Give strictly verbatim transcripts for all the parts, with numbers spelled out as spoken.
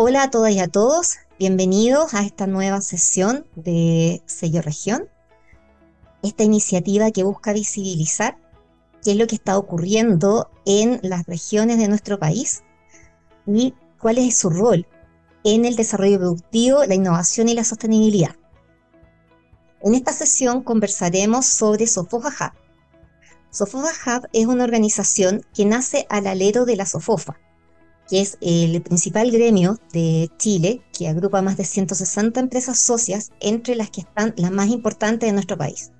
Hola a todas y a todos, bienvenidos a esta nueva sesión de Sello Región, esta iniciativa que busca visibilizar qué es lo que está ocurriendo en las regiones de nuestro país y cuál es su rol en el desarrollo productivo, la innovación y la sostenibilidad. En esta sesión conversaremos sobre Sofofa Hub. Sofofa Hub es una organización que nace al alero de la Sofofa, que es el principal gremio de Chile, que agrupa más de ciento sesenta empresas socias, entre las que están las más importantes de nuestro país.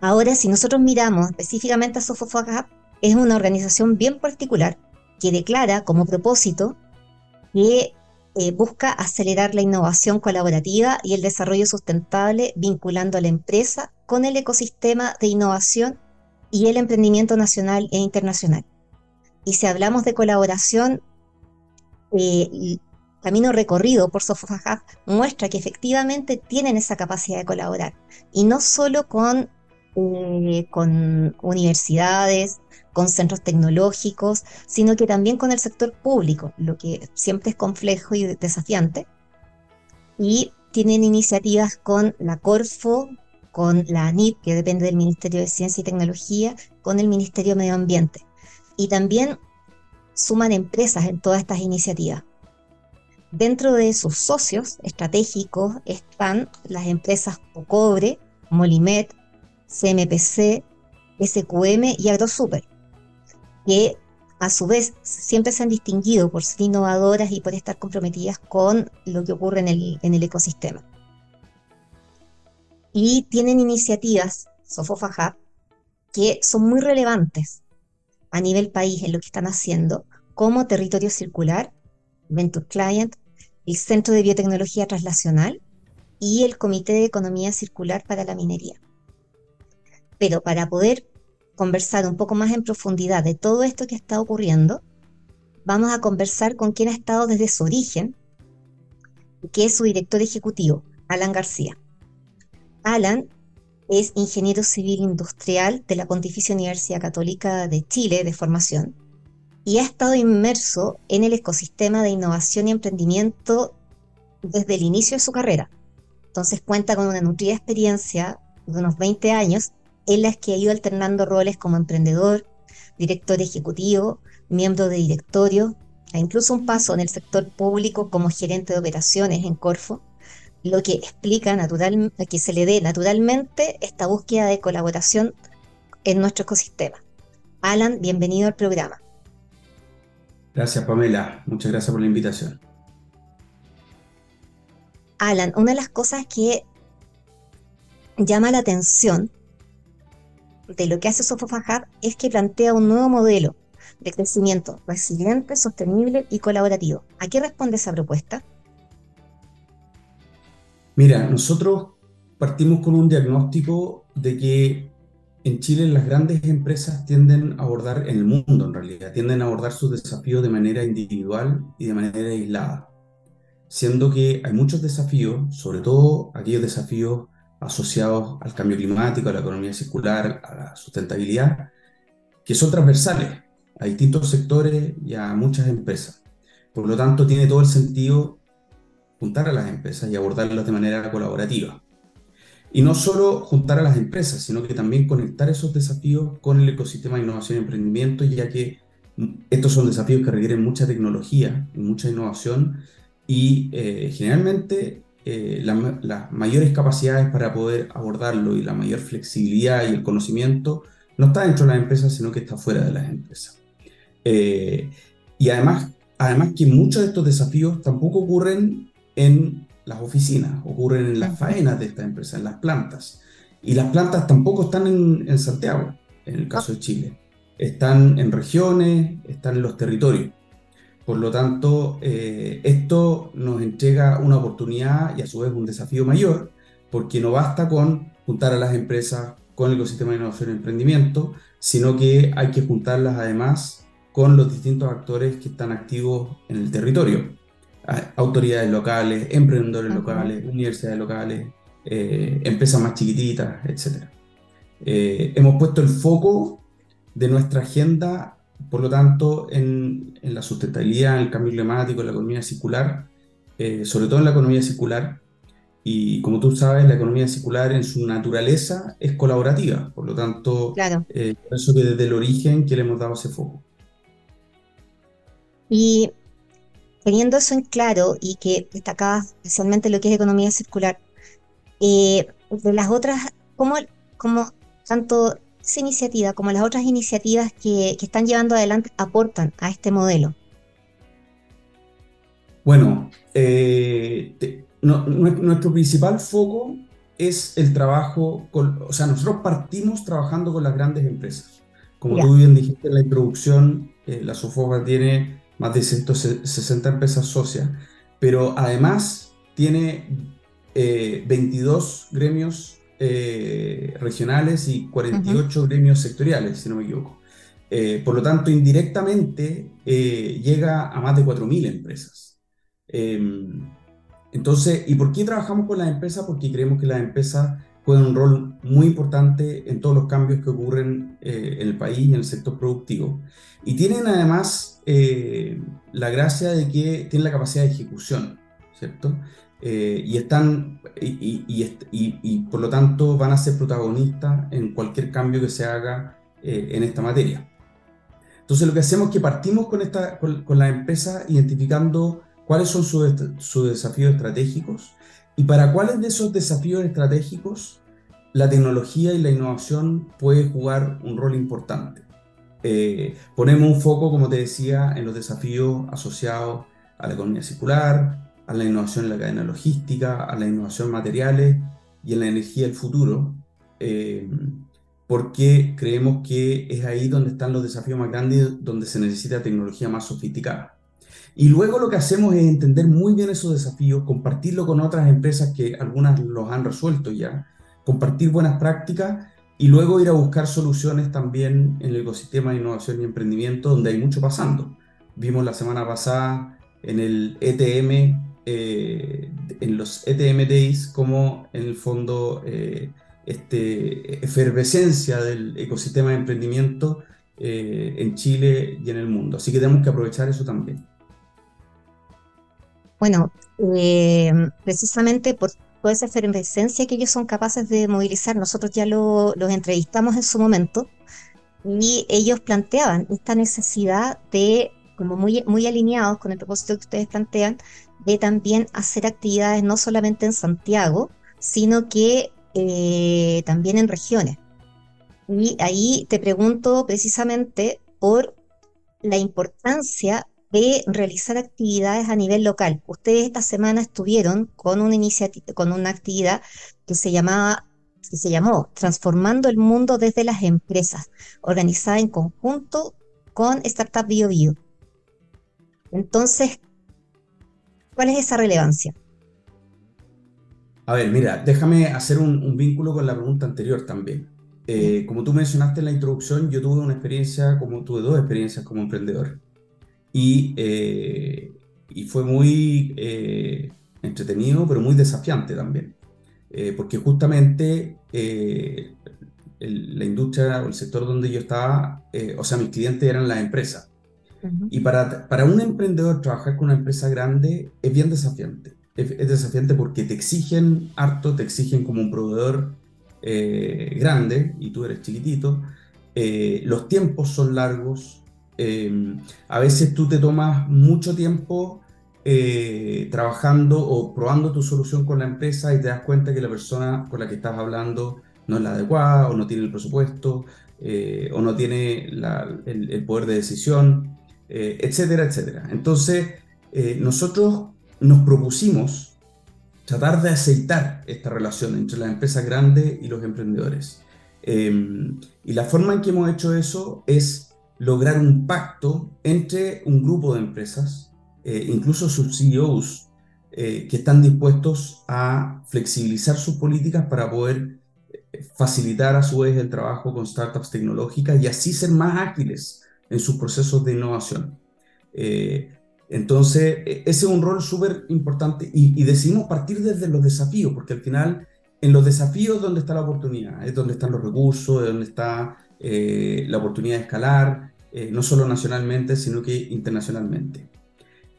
Ahora, si nosotros miramos específicamente a Sofofa Hub, es una organización bien particular que declara como propósito que eh, busca acelerar la innovación colaborativa y el desarrollo sustentable, vinculando a la empresa con el ecosistema de innovación y el emprendimiento nacional e internacional. Y si hablamos de colaboración, eh, el camino recorrido por Sofofa Hub muestra que efectivamente tienen esa capacidad de colaborar. Y no solo con, eh, con universidades, con centros tecnológicos, sino que también con el sector público, lo que siempre es complejo y desafiante. Y tienen iniciativas con la Corfo, con la ANIP, que depende del Ministerio de Ciencia y Tecnología, con el Ministerio de Medio Ambiente. Y también suman empresas en todas estas iniciativas. Dentro de sus socios estratégicos están las empresas Ocobre, Molimed, C M P C, S Q M y Agrosuper, que a su vez siempre se han distinguido por ser innovadoras y por estar comprometidas con lo que ocurre en el, en el ecosistema. Y tienen iniciativas, Sofofa Hub, que son muy relevantes a nivel país en lo que están haciendo, como Territorio Circular, Venture Client, el Centro de Biotecnología Translacional y el Comité de Economía Circular para la Minería. Pero para poder conversar un poco más en profundidad de todo esto que está ocurriendo, vamos a conversar con quien ha estado desde su origen, que es su director ejecutivo, Alan García. Alan es ingeniero civil industrial de la Pontificia Universidad Católica de Chile de formación y ha estado inmerso en el ecosistema de innovación y emprendimiento desde el inicio de su carrera. Entonces cuenta con una nutrida experiencia de unos veinte años en las que ha ido alternando roles como emprendedor, director ejecutivo, miembro de directorio, e incluso un paso en el sector público como gerente de operaciones en Corfo, lo que explica natural, que se le dé naturalmente esta búsqueda de colaboración en nuestro ecosistema. Alan, bienvenido al programa. Gracias, Pamela. Muchas gracias por la invitación. Alan, una de las cosas que llama la atención de lo que hace Sofofa Hub es que plantea un nuevo modelo de crecimiento resiliente, sostenible y colaborativo. ¿A qué responde esa propuesta? Mira, nosotros partimos con un diagnóstico de que en Chile las grandes empresas tienden a abordar, en el mundo en realidad, tienden a abordar sus desafíos de manera individual y de manera aislada, siendo que hay muchos desafíos, sobre todo aquellos desafíos asociados al cambio climático, a la economía circular, a la sustentabilidad, que son transversales a distintos sectores y a muchas empresas. Por lo tanto, tiene todo el sentido juntar a las empresas y abordarlas de manera colaborativa. Y no solo juntar a las empresas, sino que también conectar esos desafíos con el ecosistema de innovación y emprendimiento, ya que estos son desafíos que requieren mucha tecnología, mucha innovación y eh, generalmente eh, la, las mayores capacidades para poder abordarlo y la mayor flexibilidad y el conocimiento no está dentro de las empresas, sino que está fuera de las empresas. Eh, y además, además que muchos de estos desafíos tampoco ocurren en las oficinas, ocurren en las faenas de esta empresa, en las plantas. Y las plantas tampoco están en, en Santiago, en el caso de Chile. Están en regiones, están en los territorios. Por lo tanto, eh, esto nos entrega una oportunidad y a su vez un desafío mayor, porque no basta con juntar a las empresas con el ecosistema de innovación y emprendimiento, sino que hay que juntarlas además con los distintos actores que están activos en el territorio. Autoridades locales, emprendedores Ajá. locales, universidades locales, eh, empresas más chiquititas, etcétera. Eh, hemos puesto el foco de nuestra agenda Por lo tanto, en, en la sustentabilidad, en el cambio climático, en la economía circular, eh, sobre todo en la economía circular, y como tú sabes, la economía circular en su naturaleza es colaborativa, por lo tanto, claro. eh, por eso que desde el origen que le hemos dado ese foco. Y teniendo eso en claro, y que destacabas especialmente lo que es economía circular, eh, de las otras, ¿cómo, cómo tanto esa iniciativa como las otras iniciativas que, que están llevando adelante aportan a este modelo? Bueno, eh, te, no, nuestro principal foco es el trabajo, con, o sea, nosotros partimos trabajando con las grandes empresas. Como yeah. tú bien dijiste en la introducción, eh, la Sofofa tiene más de ciento sesenta empresas socias, pero además tiene eh, veintidós gremios Eh, regionales y cuarenta y ocho uh-huh. gremios sectoriales, si no me equivoco. Eh, por lo tanto, indirectamente eh, llega a más de cuatro mil empresas. Eh, entonces, ¿y por qué trabajamos con las empresas? Porque creemos que las empresas juegan un rol muy importante en todos los cambios que ocurren eh, en el país y en el sector productivo. Y tienen además eh, la gracia de que tienen la capacidad de ejecución, ¿cierto? Eh, y están y, y, y, y por lo tanto van a ser protagonistas en cualquier cambio que se haga eh, en esta materia. Entonces lo que hacemos es que partimos con, esta, con, con las empresas identificando cuáles son sus, sus desafíos estratégicos y para cuáles de esos desafíos estratégicos la tecnología y la innovación puede jugar un rol importante. Eh, ponemos un foco, como te decía, en los desafíos asociados a la economía circular, a la innovación en la cadena logística, a la innovación en materiales y en la energía del futuro, eh, porque creemos que es ahí donde están los desafíos más grandes, donde se necesita tecnología más sofisticada. Y luego lo que hacemos es entender muy bien esos desafíos, compartirlo con otras empresas que algunas los han resuelto ya, compartir buenas prácticas y luego ir a buscar soluciones también en el ecosistema de innovación y emprendimiento, donde hay mucho pasando. Vimos la semana pasada en el E T M, Eh, en los E T M Days, como en el fondo eh, este, efervescencia del ecosistema de emprendimiento eh, en Chile y en el mundo. Así que tenemos que aprovechar eso también. Bueno, eh, precisamente por toda esa efervescencia que ellos son capaces de movilizar, nosotros ya lo, los entrevistamos en su momento y ellos planteaban esta necesidad de, como muy, muy alineados con el propósito que ustedes plantean, de también hacer actividades no solamente en Santiago, sino que eh, también en regiones. Y ahí te pregunto precisamente por la importancia de realizar actividades a nivel local. Ustedes esta semana estuvieron con una iniciativa, con una actividad que se llamaba, que se llamó Transformando el Mundo desde las Empresas, organizada en conjunto con Startup BioBío. Entonces, ¿cuál es esa relevancia? A ver, mira, déjame hacer un, un vínculo con la pregunta anterior también. Eh, como tú mencionaste en la introducción, yo tuve una experiencia, como tuve dos experiencias como emprendedor. Y, eh, y fue muy eh, entretenido, pero muy desafiante también. Eh, porque justamente eh, el, la industria o el sector donde yo estaba, eh, o sea, mis clientes eran las empresas. Y para, para un emprendedor trabajar con una empresa grande es bien desafiante. Es, es desafiante porque te exigen harto, te exigen como un proveedor eh, grande y tú eres chiquitito. Eh, los tiempos son largos. Eh, a veces tú te tomas mucho tiempo eh, trabajando o probando tu solución con la empresa y te das cuenta que la persona con la que estás hablando no es la adecuada o no tiene el presupuesto eh, o no tiene la, el, el poder de decisión. Eh, etcétera, etcétera. Entonces, eh, nosotros nos propusimos tratar de aceitar esta relación entre las empresas grandes y los emprendedores. Eh, y la forma en que hemos hecho eso es lograr un pacto entre un grupo de empresas, eh, incluso sus C E Os, eh, que están dispuestos a flexibilizar sus políticas para poder facilitar a su vez el trabajo con startups tecnológicas y así ser más ágiles en sus procesos de innovación. Eh, entonces, ese es un rol súper importante y, y decidimos partir desde los desafíos, porque al final, en los desafíos es donde está la oportunidad, es donde están los recursos, es donde está eh, la oportunidad de escalar, eh, no solo nacionalmente, sino que internacionalmente.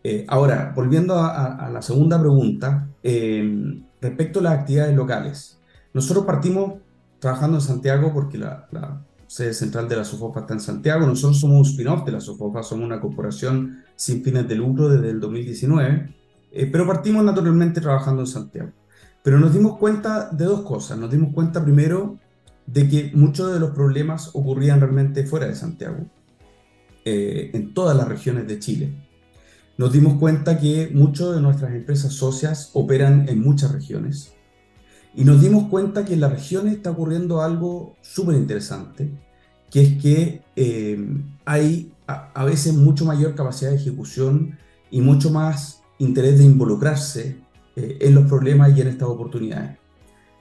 Eh, ahora, volviendo a, a, a la segunda pregunta, eh, respecto a las actividades locales. Nosotros partimos trabajando en Santiago porque la, la sede central de la Sofofa está en Santiago. Nosotros somos un spin-off de la Sofofa, somos una corporación sin fines de lucro desde el dos mil diecinueve, eh, pero partimos naturalmente trabajando en Santiago. Pero nos dimos cuenta de dos cosas. Nos dimos cuenta primero de que muchos de los problemas ocurrían realmente fuera de Santiago, eh, en todas las regiones de Chile. Nos dimos cuenta que muchas de nuestras empresas socias operan en muchas regiones y nos dimos cuenta que en las regiones está ocurriendo algo súper interesante, que es que eh, hay a, a veces mucho mayor capacidad de ejecución y mucho más interés de involucrarse eh, en los problemas y en estas oportunidades.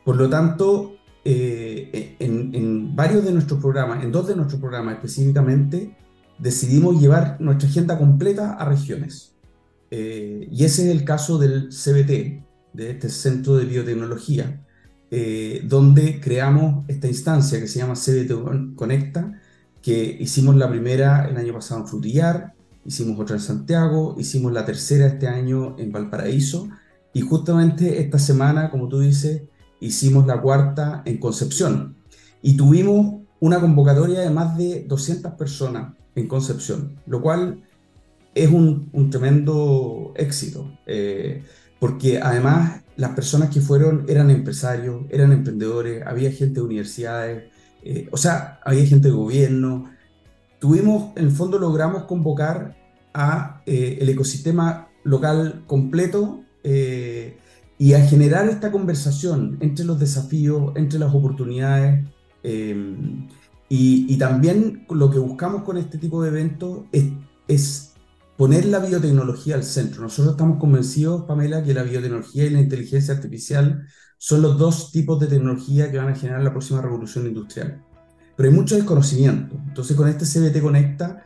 Por lo tanto, eh, en, en varios de nuestros programas, en dos de nuestros programas específicamente, decidimos llevar nuestra agenda completa a regiones. Eh, y ese es el caso del C B T, de este Centro de Biotecnología, eh, donde creamos esta instancia que se llama C B T Conecta, que hicimos la primera el año pasado en Frutillar, hicimos otra en Santiago, hicimos la tercera este año en Valparaíso, y justamente esta semana, como tú dices, hicimos la cuarta en Concepción. Y tuvimos una convocatoria de más de doscientas personas en Concepción, lo cual es un, un tremendo éxito, eh, porque además las personas que fueron eran empresarios, eran emprendedores, había gente de universidades, eh, o sea, había gente de gobierno. Tuvimos, en el fondo logramos convocar a eh, el ecosistema local completo eh, y a generar esta conversación entre los desafíos, entre las oportunidades, eh, Y, y también lo que buscamos con este tipo de eventos es, es poner la biotecnología al centro. Nosotros estamos convencidos, Pamela, que la biotecnología y la inteligencia artificial son los dos tipos de tecnología que van a generar la próxima revolución industrial. Pero hay mucho desconocimiento. Entonces, con este C B T Conecta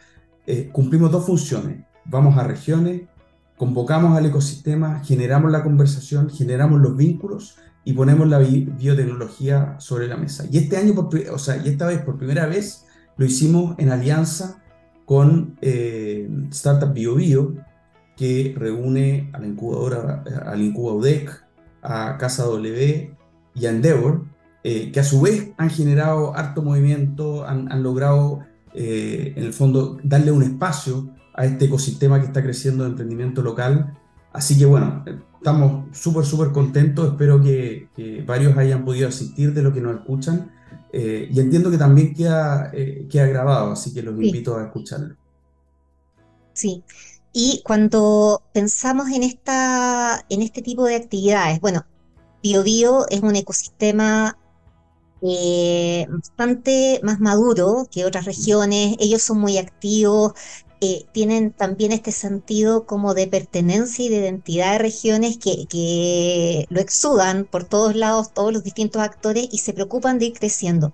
eh, cumplimos dos funciones. Vamos a regiones, convocamos al ecosistema, generamos la conversación, generamos los vínculos y ponemos la bi- biotecnología sobre la mesa. Y este año, por, o sea, y esta vez por primera vez, lo hicimos en alianza con eh, Startup BioBío, que reúne a la incubadora, al Incubaudec, a Casa W y a Endeavor, eh, que a su vez han generado harto movimiento, han, han logrado, eh, en el fondo, darle un espacio a este ecosistema que está creciendo de emprendimiento local. Así que bueno, estamos súper, súper contentos. Espero que, que varios hayan podido asistir de los que nos escuchan. Eh, y entiendo que también queda, eh, queda grabado, así que los sí. invito a escucharlo. Sí, y cuando pensamos en, esta, en este tipo de actividades, bueno, BioBío es un ecosistema eh, bastante más maduro que otras regiones. Ellos son muy activos. Eh, tienen también este sentido como de pertenencia y de identidad de regiones que, que lo exudan por todos lados, todos los distintos actores, y se preocupan de ir creciendo.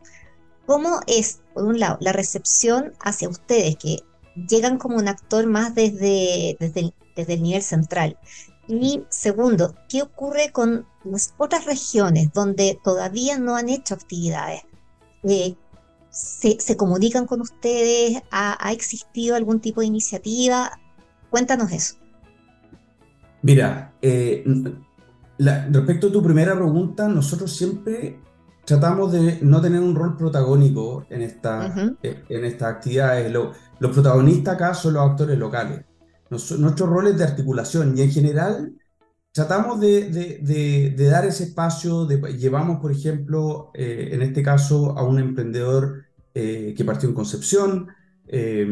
¿Cómo es, por un lado, la recepción hacia ustedes, que llegan como un actor más desde, desde, el, desde el nivel central? Y segundo, ¿qué ocurre con las otras regiones donde todavía no han hecho actividades? Eh, Se, ¿Se comunican con ustedes? ¿Ha, ¿Ha existido algún tipo de iniciativa? Cuéntanos eso. Mira, eh, la, respecto a tu primera pregunta, nosotros siempre tratamos de no tener un rol protagónico en, esta, uh-huh. eh, en estas actividades. Lo, los protagonistas acá son los actores locales. Nos, nuestros roles de articulación y en general tratamos de, de, de, de dar ese espacio, de, llevamos por ejemplo, eh, en este caso a un emprendedor eh, que partió en Concepción, eh,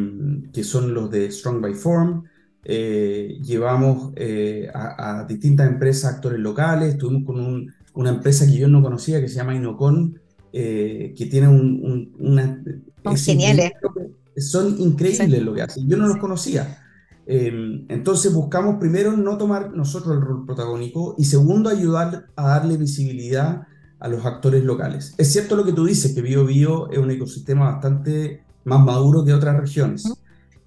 que son los de Strong by Form, eh, llevamos eh, a, a distintas empresas, actores locales, estuvimos con un, una empresa que yo no conocía que se llama Inocon, eh, que tiene un... un una, son geniales. Son increíbles sí. lo que hacen, yo no sí. los conocía. Entonces buscamos primero no tomar nosotros el rol protagónico y segundo ayudar a darle visibilidad a los actores locales. Es cierto lo que tú dices, que BioBío es un ecosistema bastante más maduro que otras regiones.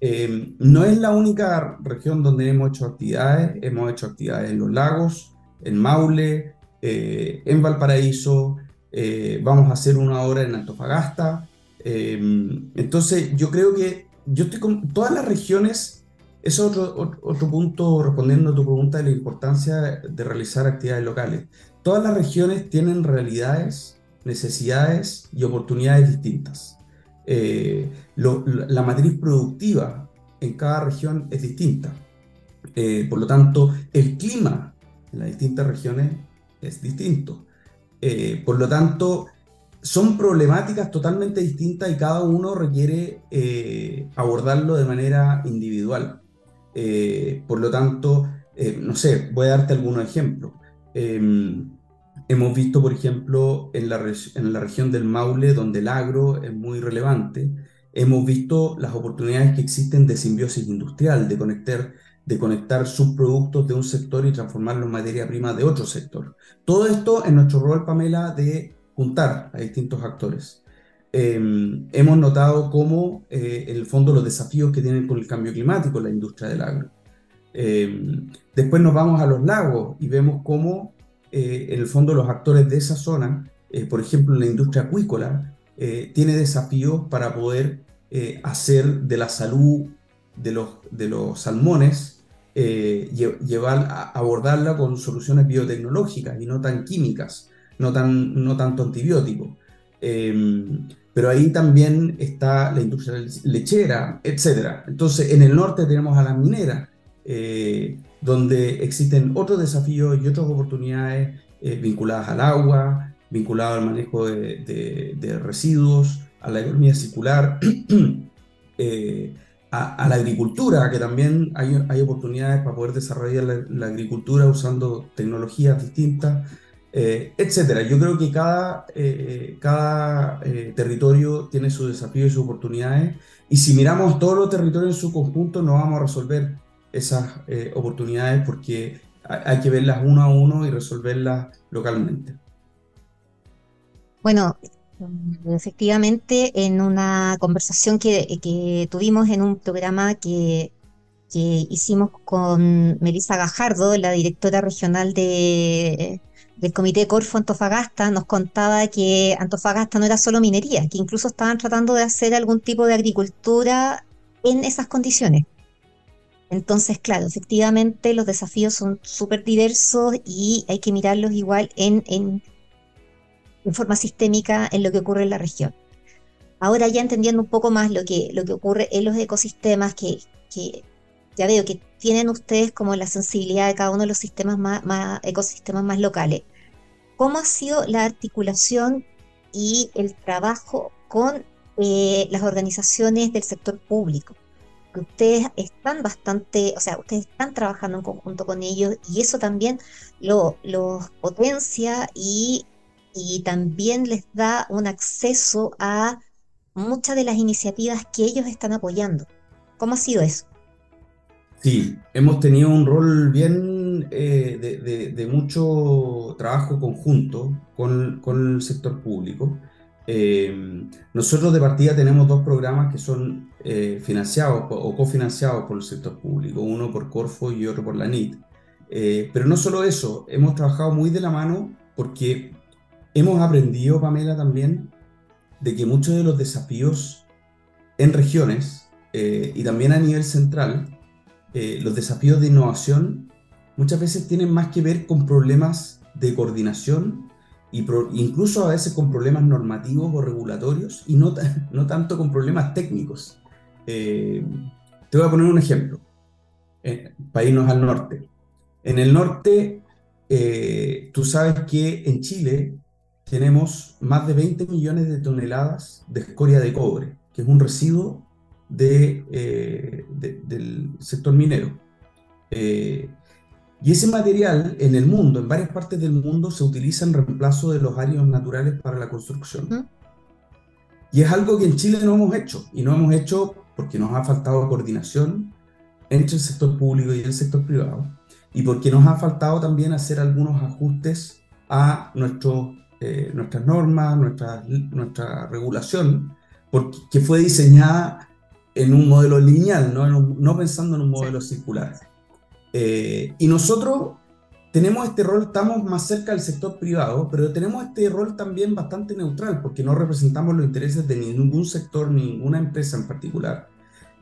Eh, no es la única región donde hemos hecho actividades, hemos hecho actividades en Los Lagos, en Maule, eh, en Valparaíso, eh, vamos a hacer una hora en Antofagasta. Eh, entonces yo creo que yo estoy con todas las regiones. Eso es otro, otro, otro punto, respondiendo a tu pregunta de la importancia de realizar actividades locales. Todas las regiones tienen realidades, necesidades y oportunidades distintas. Eh, lo, la matriz productiva en cada región es distinta. Eh, por lo tanto, el clima en las distintas regiones es distinto. Eh, por lo tanto, son problemáticas totalmente distintas y cada uno requiere eh, abordarlo de manera individual. Eh, por lo tanto, eh, no sé, voy a darte algunos ejemplos. Eh, hemos visto, por ejemplo, en la, re- en la región del Maule, donde el agro es muy relevante, hemos visto las oportunidades que existen de simbiosis industrial, de conectar, de conectar subproductos de un sector y transformarlos en materia prima de otro sector. Todo esto en nuestro rol, Pamela, de juntar a distintos actores. Eh, hemos notado cómo, eh, en el fondo, los desafíos que tienen con el cambio climático la industria del agro. Eh, después nos vamos a los lagos y vemos cómo, eh, en el fondo, los actores de esa zona, eh, por ejemplo, la industria acuícola, eh, tiene desafíos para poder eh, hacer de la salud de los, de los salmones, eh, llevar, a, abordarla con soluciones biotecnológicas y no tan químicas, no, tan, no tanto antibióticos. Eh, pero ahí también está la industria lechera, etcétera. Entonces, en el norte tenemos a las mineras, Eh, donde existen otros desafíos y otras oportunidades eh, vinculadas al agua, vinculadas al manejo de, de, de residuos, a la economía circular, eh, a, a la agricultura, que también hay, hay oportunidades para poder desarrollar la, la agricultura usando tecnologías distintas, eh, etcétera. Yo creo que cada, eh, cada eh, territorio tiene sus desafíos y sus oportunidades, y si miramos todos los territorios en su conjunto no vamos a resolver esas eh, oportunidades, porque hay que verlas uno a uno y resolverlas localmente. Bueno, efectivamente, en una conversación que, que tuvimos en un programa que, que hicimos con Melissa Gajardo, la directora regional de, del Comité Corfo Antofagasta, nos contaba que Antofagasta no era solo minería, que incluso estaban tratando de hacer algún tipo de agricultura en esas condiciones. Entonces, claro, efectivamente los desafíos son súper diversos y hay que mirarlos igual en, en, en forma sistémica en lo que ocurre en la región. Ahora ya entendiendo un poco más lo que, lo que ocurre en los ecosistemas, que, que ya veo que tienen ustedes como la sensibilidad de cada uno de los sistemas más, más ecosistemas más locales. ¿Cómo ha sido la articulación y el trabajo con eh, las organizaciones del sector público? Ustedes están bastante, o sea, ustedes están trabajando en conjunto con ellos y eso también los lo potencia y, y también les da un acceso a muchas de las iniciativas que ellos están apoyando. ¿Cómo ha sido eso? Sí, hemos tenido un rol bien eh, de, de, de mucho trabajo conjunto con, con el sector público. Eh, nosotros de partida tenemos dos programas que son eh, financiados o cofinanciados por el sector público, uno por Corfo y otro por la A N I P. Eh, pero no solo eso, hemos trabajado muy de la mano porque hemos aprendido, Pamela, también, de que muchos de los desafíos en regiones eh, y también a nivel central, eh, los desafíos de innovación muchas veces tienen más que ver con problemas de coordinación, y pro, incluso a veces con problemas normativos o regulatorios y no, t- no tanto con problemas técnicos. Eh, te voy a poner un ejemplo, eh, para irnos al norte. En el norte, eh, tú sabes que en Chile tenemos más de veinte millones de toneladas de escoria de cobre, que es un residuo de, eh, de, del sector minero. Eh, Y ese material en el mundo, en varias partes del mundo, se utiliza en reemplazo de los áreas naturales para la construcción. ¿Mm? Y es algo que en Chile no hemos hecho, y no hemos hecho porque nos ha faltado coordinación entre el sector público y el sector privado, y porque nos ha faltado también hacer algunos ajustes a nuestro, eh, nuestras normas, nuestra, nuestra regulación, porque, que fue diseñada en un modelo lineal, no, en un, no pensando en un modelo sí. circular. Eh, y nosotros tenemos este rol, estamos más cerca del sector privado, pero tenemos este rol también bastante neutral, porque no representamos los intereses de ningún sector, ninguna empresa en particular.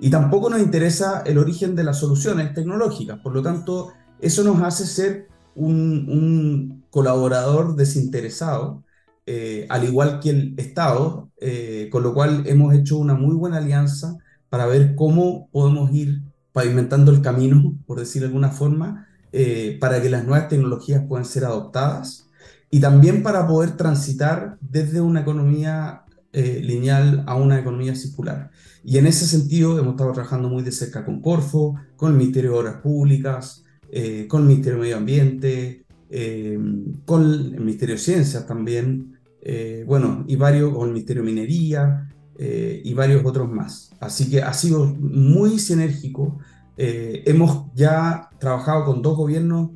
y tampoco nos interesa el origen de las soluciones tecnológicas. Por lo tanto, eso nos hace ser un, un colaborador desinteresado, eh, al igual que el Estado, eh, con lo cual hemos hecho una muy buena alianza para ver cómo podemos ir pavimentando el camino, por decir de alguna forma, eh, para que las nuevas tecnologías puedan ser adoptadas y también para poder transitar desde una economía eh, lineal a una economía circular. Y en ese sentido hemos estado trabajando muy de cerca con Corfo, con el Ministerio de Obras Públicas, eh, con el Ministerio de Medio Ambiente, eh, con el Ministerio de Ciencias también, eh, bueno, y varios, con el Ministerio de Minería, Eh, y varios otros más. Así que ha sido muy sinérgico. Eh, hemos ya trabajado con dos gobiernos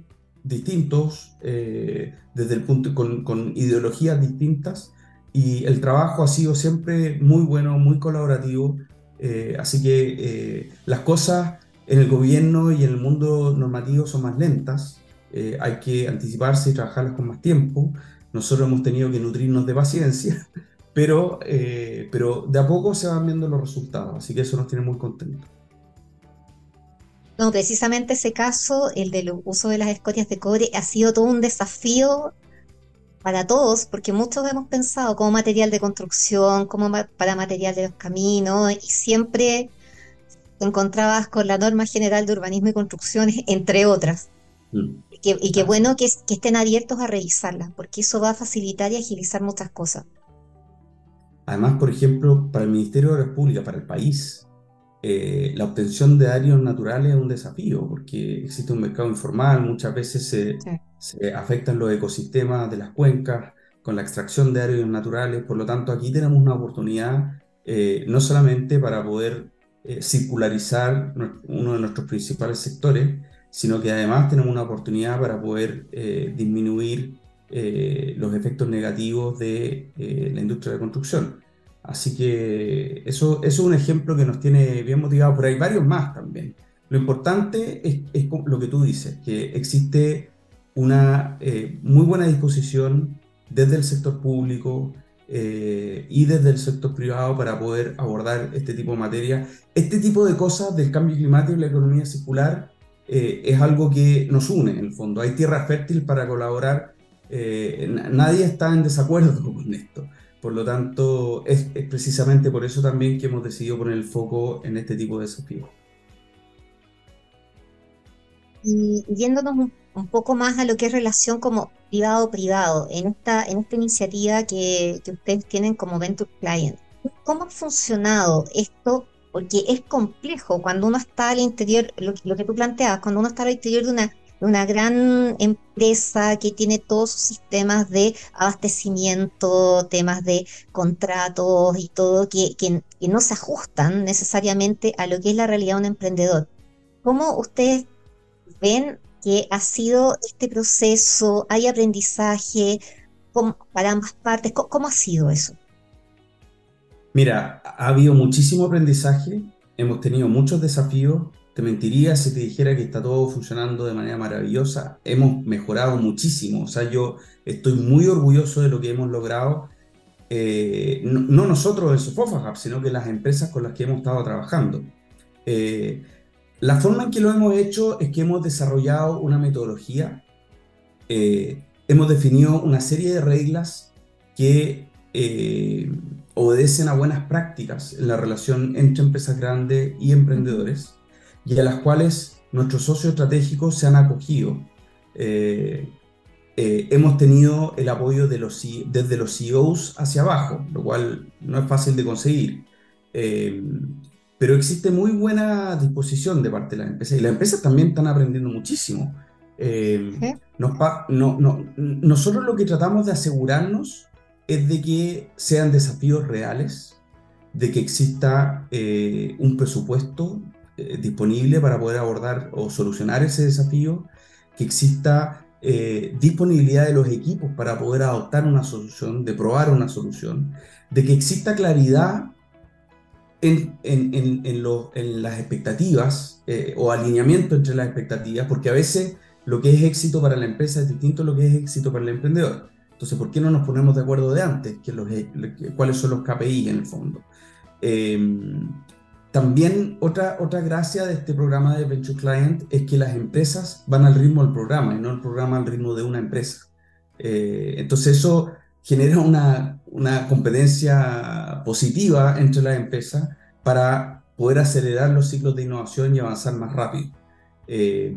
distintos, eh, desde el punto, con, con ideologías distintas, y el trabajo ha sido siempre muy bueno, muy colaborativo. Eh, así que eh, las cosas en el gobierno y en el mundo normativo son más lentas. Eh, hay que anticiparse y trabajarlas con más tiempo. Nosotros hemos tenido que nutrirnos de paciencia, Pero, eh, pero de a poco se van viendo los resultados, así que eso nos tiene muy contentos. No, precisamente ese caso, el del uso de las escotillas de cobre, ha sido todo un desafío para todos, porque muchos hemos pensado como material de construcción, como ma- para material de los caminos, y siempre te encontrabas con la norma general de urbanismo y construcciones, entre otras. Mm. Y que, y que bueno que, que estén abiertos a revisarlas, porque eso va a facilitar y agilizar muchas cosas. Además, por ejemplo, para el Ministerio de Obras Públicas, para el país, eh, la obtención de áreas naturales es un desafío, porque existe un mercado informal, muchas veces se, sí. se afectan los ecosistemas de las cuencas con la extracción de áreas naturales. Por lo tanto, aquí tenemos una oportunidad, eh, no solamente para poder eh, circularizar uno de nuestros principales sectores, sino que además tenemos una oportunidad para poder eh, disminuir Eh, los efectos negativos de eh, la industria de la construcción. Así que eso, eso es un ejemplo que nos tiene bien motivados, pero hay varios más también. Lo importante es, es lo que tú dices, que existe una eh, muy buena disposición desde el sector público eh, y desde el sector privado para poder abordar este tipo de materia. Este tipo de cosas del cambio climático y la economía circular eh, es algo que nos une, en el fondo. Hay tierra fértil para colaborar. Eh, nadie está en desacuerdo con esto, por lo tanto es, es precisamente por eso también que hemos decidido poner el foco en este tipo de desafíos. Y yéndonos un, un poco más a lo que es relación como privado-privado, en esta, en esta iniciativa que, que ustedes tienen como Venture Client, ¿cómo ha funcionado esto? Porque es complejo cuando uno está al interior, lo, lo que tú planteabas, cuando uno está al interior de una una gran empresa que tiene todos sus sistemas de abastecimiento, temas de contratos y todo, que, que, que no se ajustan necesariamente a lo que es la realidad de un emprendedor. ¿Cómo ustedes ven que ha sido este proceso? ¿Hay aprendizaje para ambas partes? ¿Cómo, cómo ha sido eso? Mira, ha habido muchísimo aprendizaje, hemos tenido muchos desafíos. Te mentiría si te dijera que está todo funcionando de manera maravillosa. Hemos mejorado muchísimo. O sea, yo estoy muy orgulloso de lo que hemos logrado. Eh, no, no nosotros en Sofofa Hub, sino que las empresas con las que hemos estado trabajando. Eh, la forma en que lo hemos hecho es que hemos desarrollado una metodología. Eh, hemos definido una serie de reglas que eh, obedecen a buenas prácticas en la relación entre empresas grandes y emprendedores, y a las cuales nuestros socios estratégicos se han acogido. Eh, eh, hemos tenido el apoyo de los, desde los C E Os hacia abajo, lo cual no es fácil de conseguir. Eh, pero existe muy buena disposición de parte de las empresas, y las empresas también están aprendiendo muchísimo. Eh, ¿Eh? Nos pa- no, no, nosotros lo que tratamos de asegurarnos es de que sean desafíos reales, de que exista eh, un presupuesto disponible para poder abordar o solucionar ese desafío, que exista eh, disponibilidad de los equipos para poder adoptar una solución, de probar una solución, de que exista claridad en, en, en, en, los, en las expectativas eh, o alineamiento entre las expectativas, porque a veces lo que es éxito para la empresa es distinto a lo que es éxito para el emprendedor. Entonces, ¿por qué no nos ponemos de acuerdo de antes que los, que, cuáles son los K P I en el fondo? Eh, También otra, otra gracia de este programa de Venture Client es que las empresas van al ritmo del programa y no el programa al ritmo de una empresa. Eh, entonces eso genera una, una competencia positiva entre las empresas para poder acelerar los ciclos de innovación y avanzar más rápido. Eh,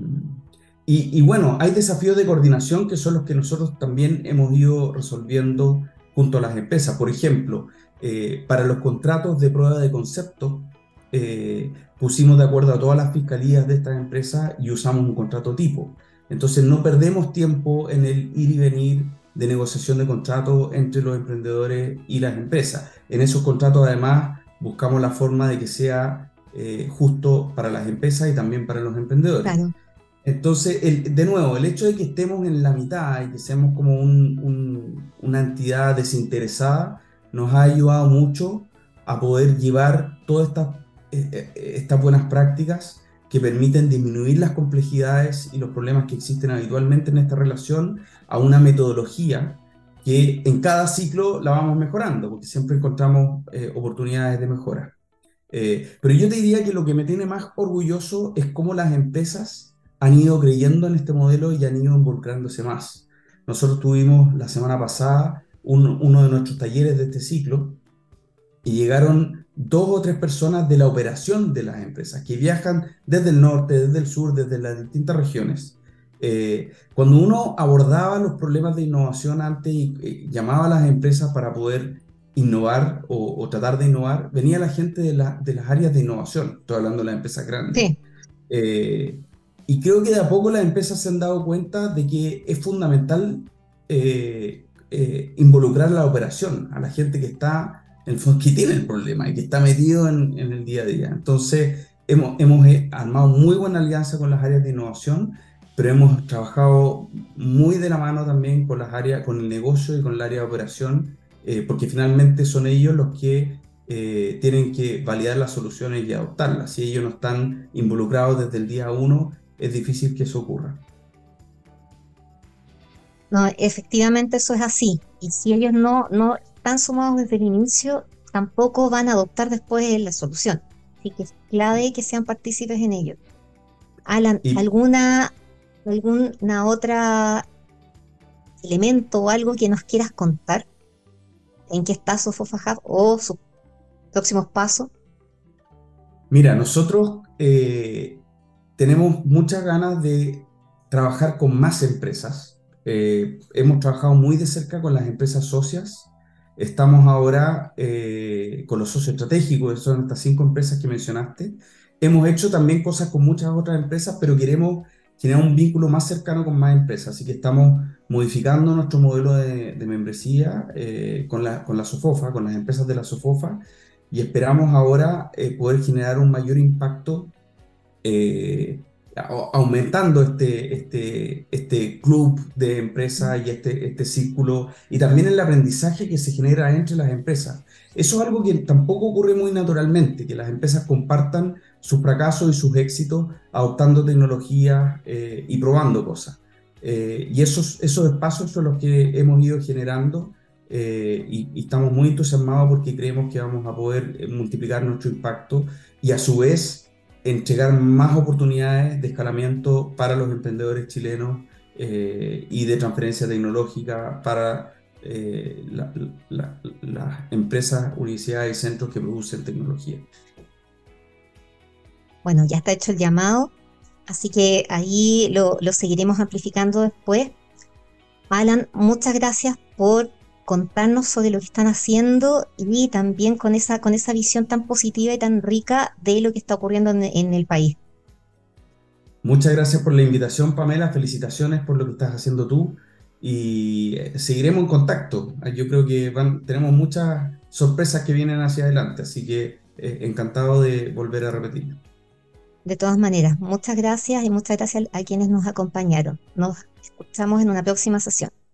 y, y bueno, hay desafíos de coordinación que son los que nosotros también hemos ido resolviendo junto a las empresas. Por ejemplo, eh, para los contratos de prueba de concepto, Eh, pusimos de acuerdo a todas las fiscalías de estas empresas y usamos un contrato tipo. Entonces no perdemos tiempo en el ir y venir de negociación de contratos entre los emprendedores y las empresas. En esos contratos además buscamos la forma de que sea eh, justo para las empresas y también para los emprendedores. Claro. Entonces, el, de nuevo, el hecho de que estemos en la mitad y que seamos como un, un, una entidad desinteresada nos ha ayudado mucho a poder llevar todas estas estas buenas prácticas que permiten disminuir las complejidades y los problemas que existen habitualmente en esta relación a una metodología que en cada ciclo la vamos mejorando, porque siempre encontramos eh, oportunidades de mejora. Eh, pero yo te diría que lo que me tiene más orgulloso es cómo las empresas han ido creyendo en este modelo y han ido involucrándose más. Nosotros tuvimos la semana pasada un, uno de nuestros talleres de este ciclo y llegaron dos o tres personas de la operación de las empresas, que viajan desde el norte, desde el sur, desde las distintas regiones. Eh, cuando uno abordaba los problemas de innovación antes y eh, llamaba a las empresas para poder innovar o, o tratar de innovar, venía la gente de, la, de las áreas de innovación, estoy hablando de las empresas grandes. Sí. Eh, y creo que de a poco las empresas se han dado cuenta de que es fundamental eh, eh, involucrar la operación, a la gente que está... el fondo que tiene el problema y que está metido en, en el día a día. Entonces, hemos, hemos armado muy buena alianza con las áreas de innovación, pero hemos trabajado muy de la mano también con las áreas, con el negocio y con el área de operación, eh, porque finalmente son ellos los que eh, tienen que validar las soluciones y adoptarlas. Si ellos no están involucrados desde el día uno, es difícil que eso ocurra. No, efectivamente eso es así. Y si ellos no... no... están sumados desde el inicio, tampoco van a adoptar después la solución. Así que es clave que sean partícipes en ello. Alan, y... ¿alguna, alguna otra elemento o algo que nos quieras contar? ¿En qué está Sofofa Hub o sus próximos pasos? Mira, nosotros eh, tenemos muchas ganas de trabajar con más empresas. Eh, hemos trabajado muy de cerca con las empresas socias. Estamos ahora eh, con los socios estratégicos, son estas cinco empresas que mencionaste. Hemos hecho también cosas con muchas otras empresas, pero queremos generar un vínculo más cercano con más empresas. Así que estamos modificando nuestro modelo de, de membresía eh, con, la, con la Sofofa, con las empresas de la Sofofa, y esperamos ahora eh, poder generar un mayor impacto eh, aumentando este, este, este club de empresas y este, este círculo, y también el aprendizaje que se genera entre las empresas. Eso es algo que tampoco ocurre muy naturalmente, que las empresas compartan sus fracasos y sus éxitos adoptando tecnologías eh, y probando cosas. Eh, y esos, esos espacios son los que hemos ido generando eh, y, y estamos muy entusiasmados porque creemos que vamos a poder multiplicar nuestro impacto y a su vez entregar más oportunidades de escalamiento para los emprendedores chilenos eh, y de transferencia tecnológica para eh, la, la, las empresas, universidades y centros que producen tecnología. Bueno, ya está hecho el llamado, así que ahí lo, lo seguiremos amplificando después. Alan, muchas gracias por contarnos sobre lo que están haciendo y también con esa, con esa visión tan positiva y tan rica de lo que está ocurriendo en, en el país. Muchas gracias por la invitación, Pamela. Felicitaciones por lo que estás haciendo tú y seguiremos en contacto. Yo creo que van, tenemos muchas sorpresas que vienen hacia adelante, así que eh, encantado de volver a repetir. De todas maneras, muchas gracias y muchas gracias a quienes nos acompañaron. Nos escuchamos en una próxima sesión.